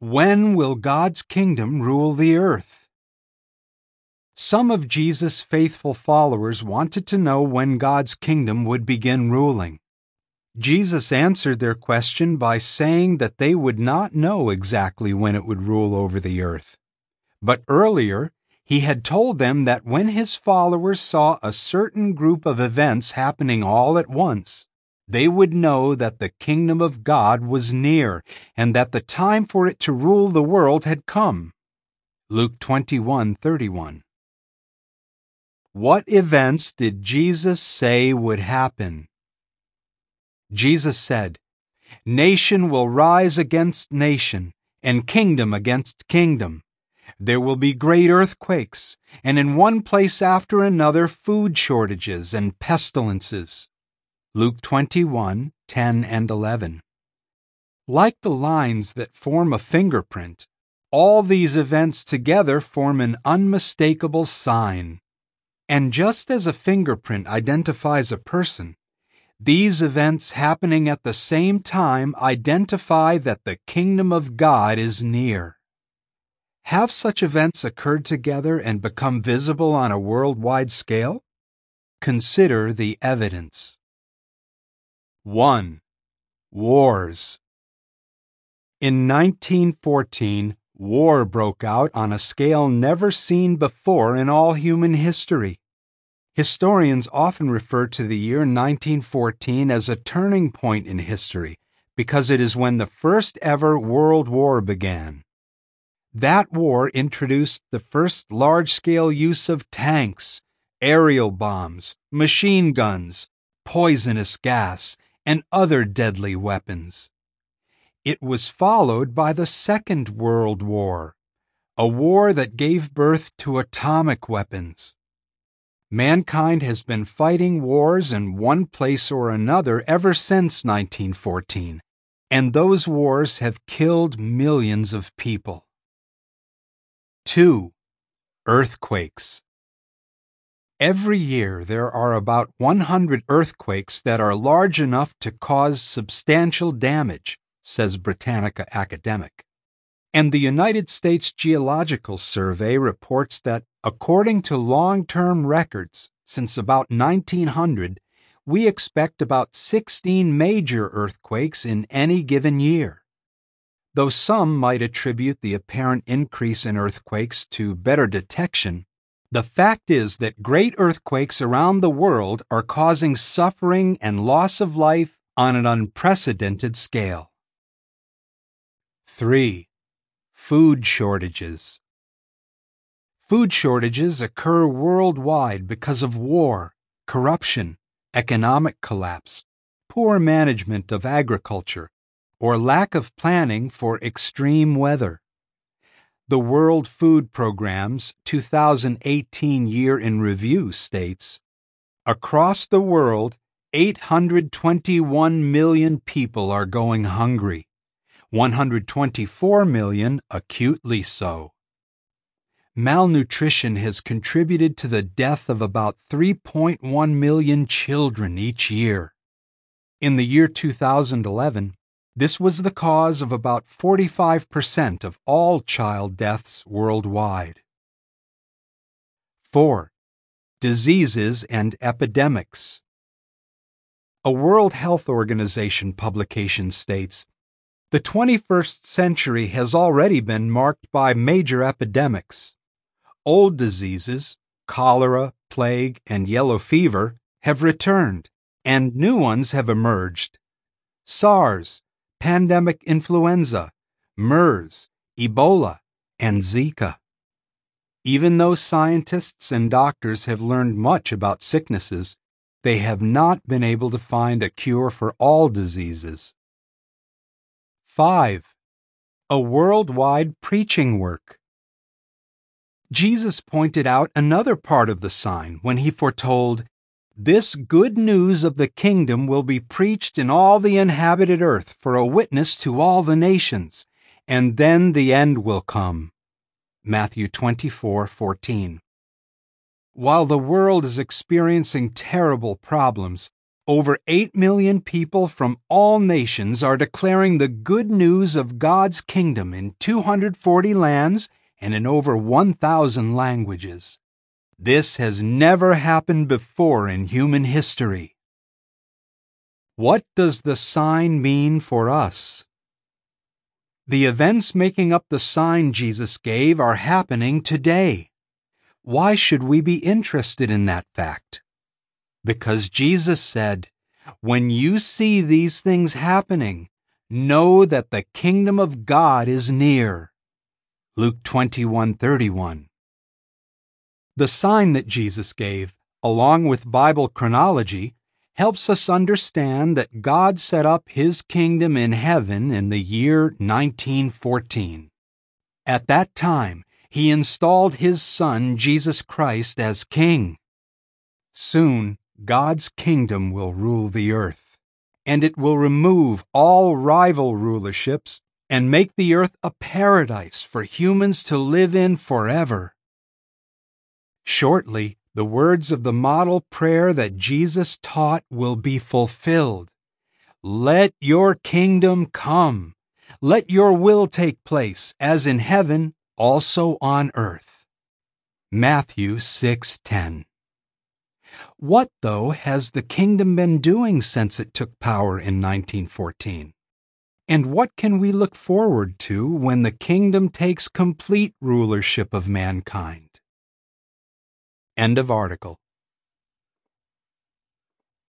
When will God's kingdom rule the earth? Some of Jesus' faithful followers wanted to know when God's kingdom would begin ruling. Jesus answered their question by saying that they would not know exactly when it would rule over the earth. But earlier, he had told them that when his followers saw a certain group of events happening all at once, they would know that the kingdom of God was near and that the time for it to rule the world had come. Luke 21:31. What events did Jesus say would happen? Jesus said, "Nation will rise against nation, and kingdom against kingdom. There will be great earthquakes, and in one place after another food shortages and pestilences." Luke 21:10 and 11. Like the lines that form a fingerprint, all these events together form an unmistakable sign. And just as a fingerprint identifies a person, these events happening at the same time identify that the kingdom of God is near. Have such events occurred together and become visible on a worldwide scale? Consider the evidence. 1. Wars. In 1914, war broke out on a scale never seen before in all human history. Historians often refer to the year 1914 as a turning point in history because it is when the first ever World War began. That war introduced the first large-scale use of tanks, aerial bombs, machine guns, poisonous gas, and other deadly weapons. It was followed by the Second World War, a war that gave birth to atomic weapons. Mankind has been fighting wars in one place or another ever since 1914, and those wars have killed millions of people. 2. Earthquakes. Every year there are about 100 earthquakes that are large enough to cause substantial damage, says Britannica Academic. And the United States Geological Survey reports that according to long-term records, since about 1900, we expect about 16 major earthquakes in any given year. Though some might attribute the apparent increase in earthquakes to better detection, the fact is that great earthquakes around the world are causing suffering and loss of life on an unprecedented scale. 3. Food shortages. Food shortages occur worldwide because of war, corruption, economic collapse, poor management of agriculture, or lack of planning for extreme weather. The World Food Programme's 2018 Year in Review states, "Across the world, 821 million people are going hungry, 124 million acutely so." Malnutrition has contributed to the death of about 3.1 million children each year. In the year 2011, this was the cause of about 45% of all child deaths worldwide. 4. Diseases and epidemics. A World Health Organization publication states, "The 21st century has already been marked by major epidemics. Old diseases, cholera, plague, and yellow fever, have returned, and new ones have emerged. SARS, pandemic influenza, MERS, Ebola, and Zika." Even though scientists and doctors have learned much about sicknesses, they have not been able to find a cure for all diseases. 5. A worldwide preaching work. Jesus pointed out another part of the sign when he foretold, "This good news of the kingdom will be preached in all the inhabited earth for a witness to all the nations, and then the end will come." Matthew 24:14. While the world is experiencing terrible problems, Over 8 million people from all nations are declaring the good news of God's kingdom in 240 lands and in over 1,000 languages. This has never happened before in human history. What does the sign mean for us? The events making up the sign Jesus gave are happening today. Why should we be interested in that fact? Because Jesus said, "When you see these things happening, know that the kingdom of God is near." Luke 21:31. The sign that Jesus gave, along with Bible chronology, helps us understand that God set up His kingdom in heaven in the year 1914. At that time, He installed His Son, Jesus Christ, as King. Soon, God's kingdom will rule the earth, and it will remove all rival rulerships and make the earth a paradise for humans to live in forever. Shortly, the words of the model prayer that Jesus taught will be fulfilled. "Let your kingdom come. Let your will take place, as in heaven, also on earth." Matthew 6:10. What, though, has the kingdom been doing since it took power in 1914? And what can we look forward to when the kingdom takes complete rulership of mankind? End of article.